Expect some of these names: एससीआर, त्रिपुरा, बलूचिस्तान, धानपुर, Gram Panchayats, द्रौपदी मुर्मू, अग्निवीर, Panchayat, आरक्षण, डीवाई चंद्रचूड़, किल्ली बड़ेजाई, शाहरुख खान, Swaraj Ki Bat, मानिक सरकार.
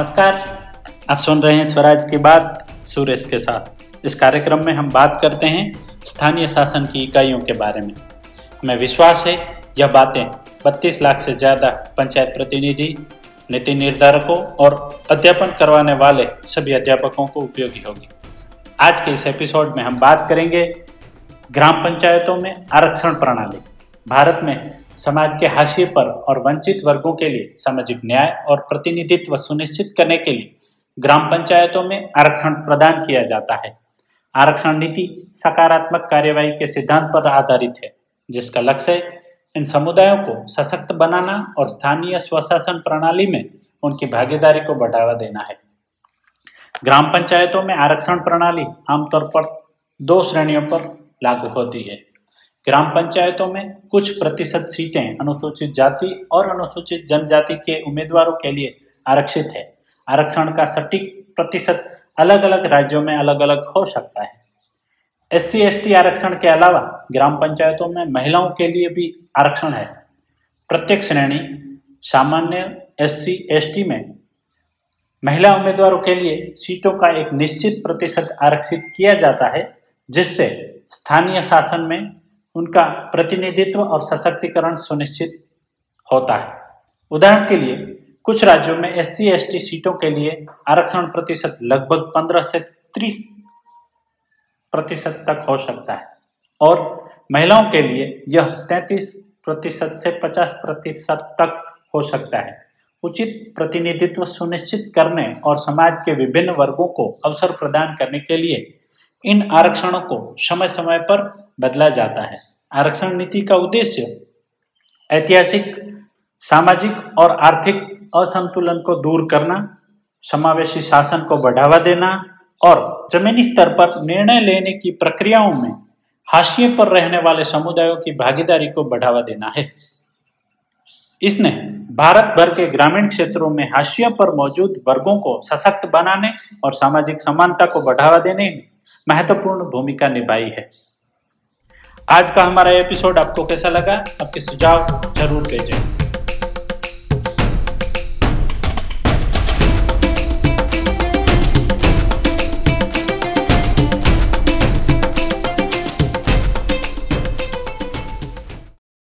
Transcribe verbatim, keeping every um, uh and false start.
नमस्कार, आप सुन रहे हैं स्वराज की बात सुरेश के साथ। इस कार्यक्रम में हम बात करते हैं स्थानीय शासन की इकाइयों के बारे में। हमें विश्वास है यह बातें बत्तीस लाख से ज़्यादा पंचायत प्रतिनिधि, नीति निर्धारकों और अध्यापन करवाने वाले सभी अध्यापकों को उपयोगी होगी। आज के इस एपिसोड में हम बात करेंगे ग्राम पंचायतों में आरक्षण प्रणाली, भारत में समाज के हाशिए पर और वंचित वर्गों के लिए सामाजिक न्याय और प्रतिनिधित्व सुनिश्चित करने के लिए ग्राम पंचायतों में आरक्षण प्रदान किया जाता है। आरक्षण नीति सकारात्मक कार्यवाही के सिद्धांत पर आधारित है, जिसका लक्ष्य इन समुदायों को सशक्त बनाना और स्थानीय स्वशासन प्रणाली में उनकी भागीदारी को बढ़ावा देना है। ग्राम पंचायतों में आरक्षण प्रणाली आमतौर पर दो श्रेणियों पर लागू होती है। ग्राम पंचायतों में कुछ प्रतिशत सीटें अनुसूचित जाति और अनुसूचित जनजाति के उम्मीदवारों के लिए आरक्षित है। आरक्षण का सटीक प्रतिशत अलग अलग राज्यों में अलग अलग हो सकता है। एस सी एस टी आरक्षण के अलावा ग्राम पंचायतों में महिलाओं के लिए भी आरक्षण है। प्रत्येक श्रेणी सामान्य एस सी एस टी में महिला उम्मीदवारों के लिए सीटों का एक निश्चित प्रतिशत आरक्षित किया जाता है, जिससे स्थानीय शासन में उनका प्रतिनिधित्व और सशक्तिकरण सुनिश्चित होता है। उदाहरण के लिए कुछ राज्यों में एस सी एस टी सीटों के लिए आरक्षण प्रतिशत लगभग पंद्रह से तीस प्रतिशत तक हो सकता है और महिलाओं के लिए यह तैंतीस प्रतिशत से पचास प्रतिशत तक हो सकता है। उचित प्रतिनिधित्व सुनिश्चित करने और समाज के विभिन्न वर्गों को अवसर प्रदान करने के लिए इन आरक्षणों को समय समय पर बदला जाता है। आरक्षण नीति का उद्देश्य ऐतिहासिक, सामाजिक और आर्थिक असंतुलन को दूर करना, समावेशी शासन को बढ़ावा देना और जमीनी स्तर पर निर्णय लेने की प्रक्रियाओं में हाशिए पर रहने वाले समुदायों की भागीदारी को बढ़ावा देना है। इसने भारत भर के ग्रामीण क्षेत्रों में हाशिए पर मौजूद वर्गों को सशक्त बनाने और सामाजिक समानता को बढ़ावा देने में महत्वपूर्ण भूमिका निभाई है। आज का हमारा एपिसोड आपको कैसा लगा? आपके सुझाव जरूर भेजें।